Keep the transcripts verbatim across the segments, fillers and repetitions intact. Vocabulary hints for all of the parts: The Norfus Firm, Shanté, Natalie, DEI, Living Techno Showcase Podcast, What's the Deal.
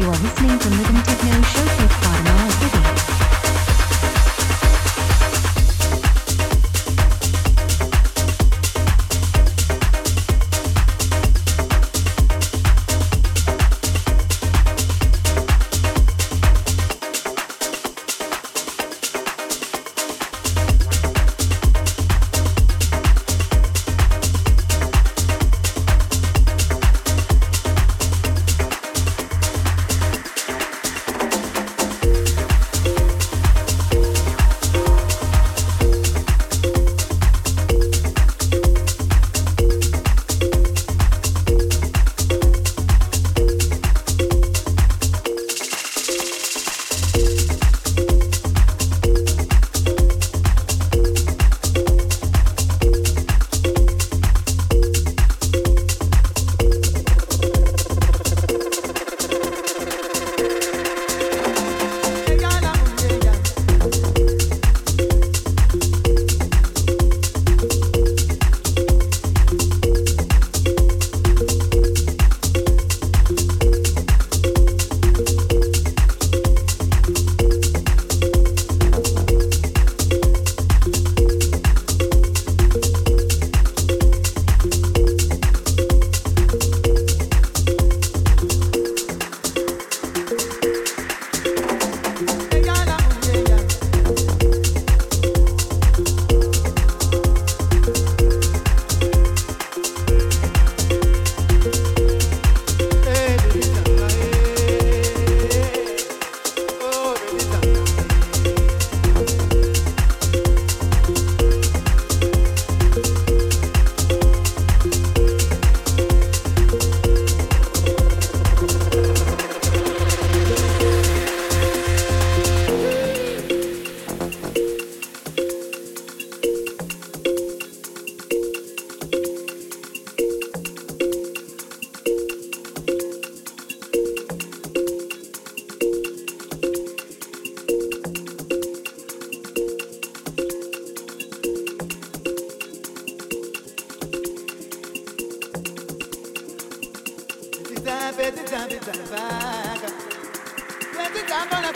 You are listening to Living Techno Showcase Podcast. Oh,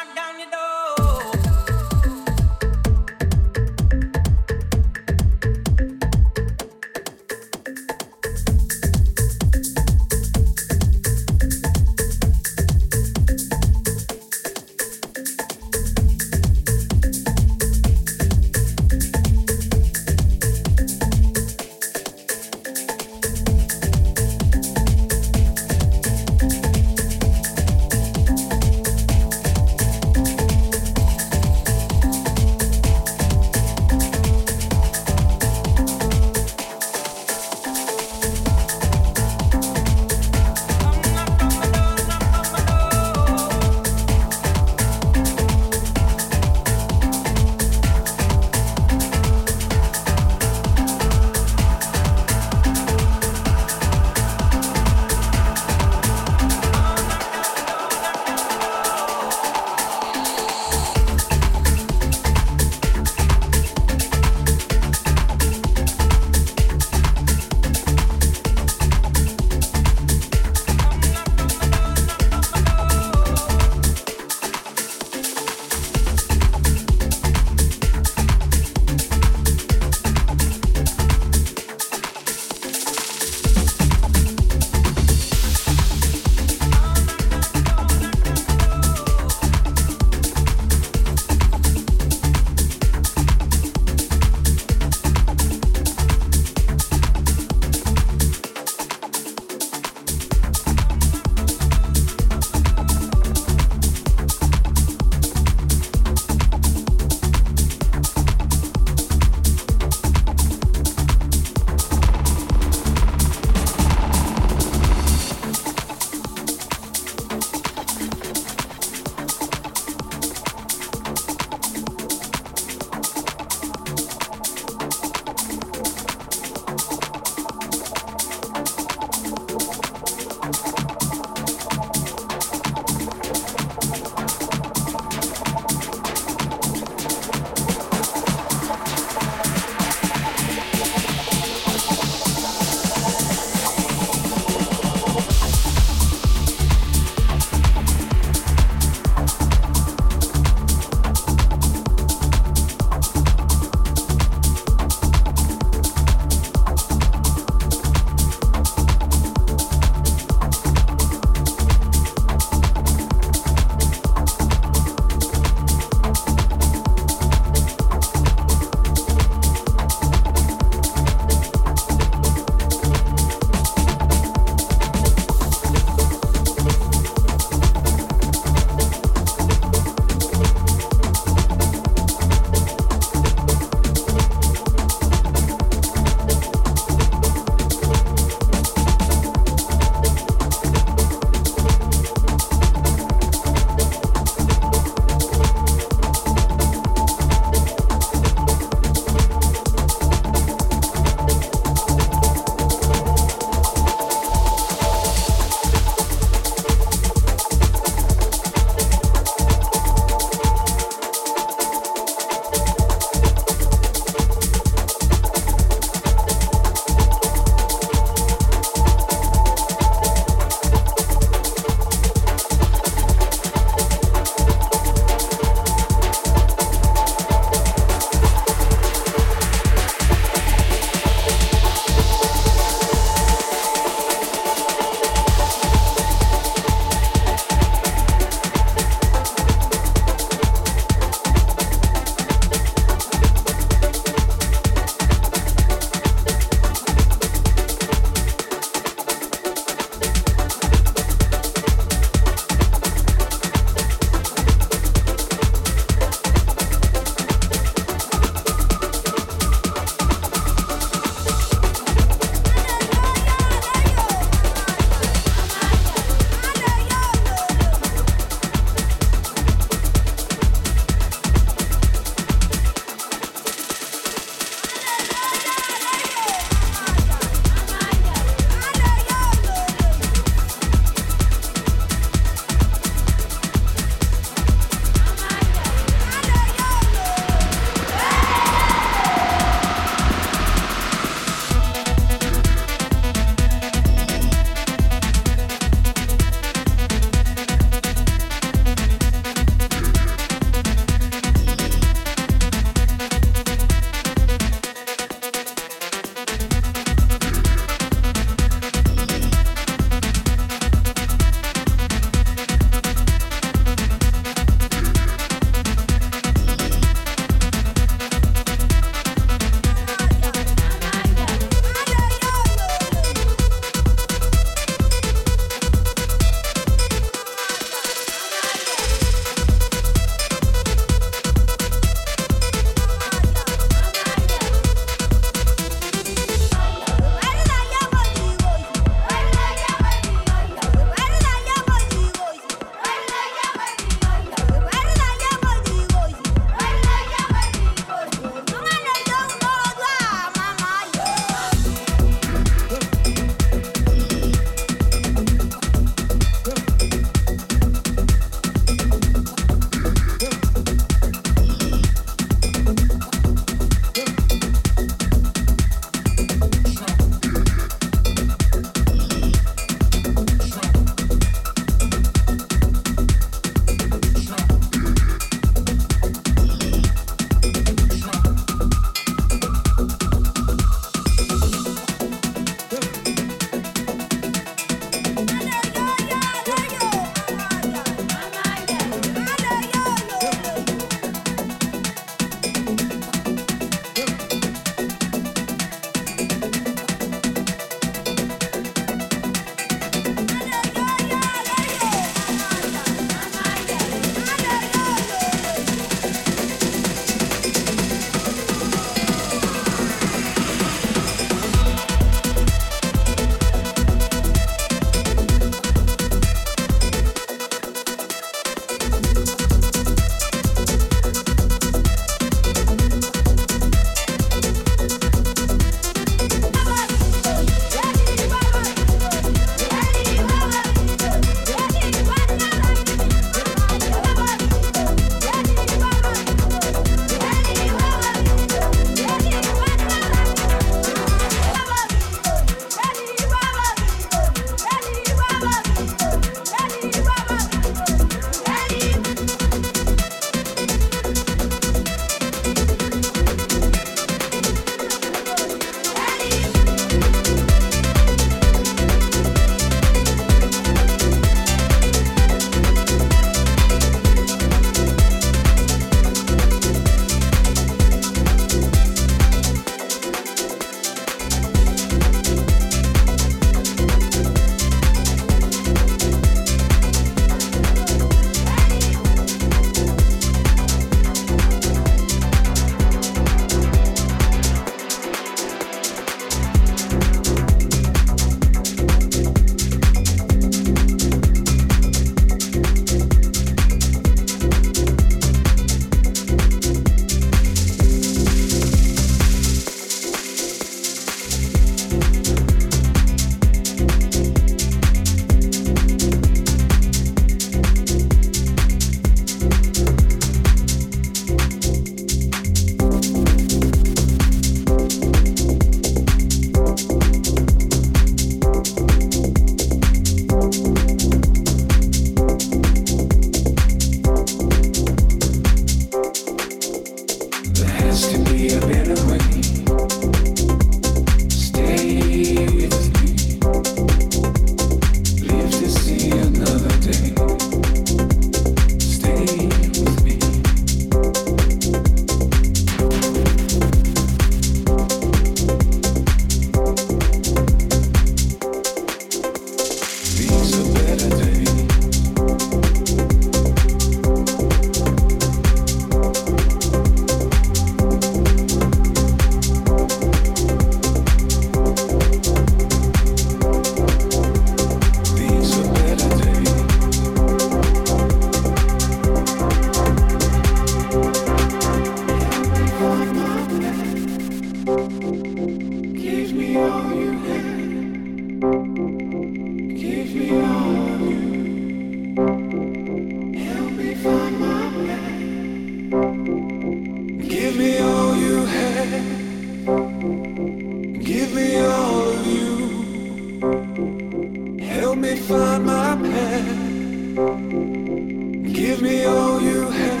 give me all you have.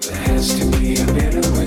There has to be a better way.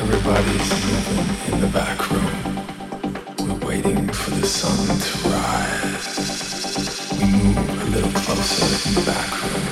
Everybody's moving in the back room. We're waiting for the sun to rise. We move a little closer in the back room.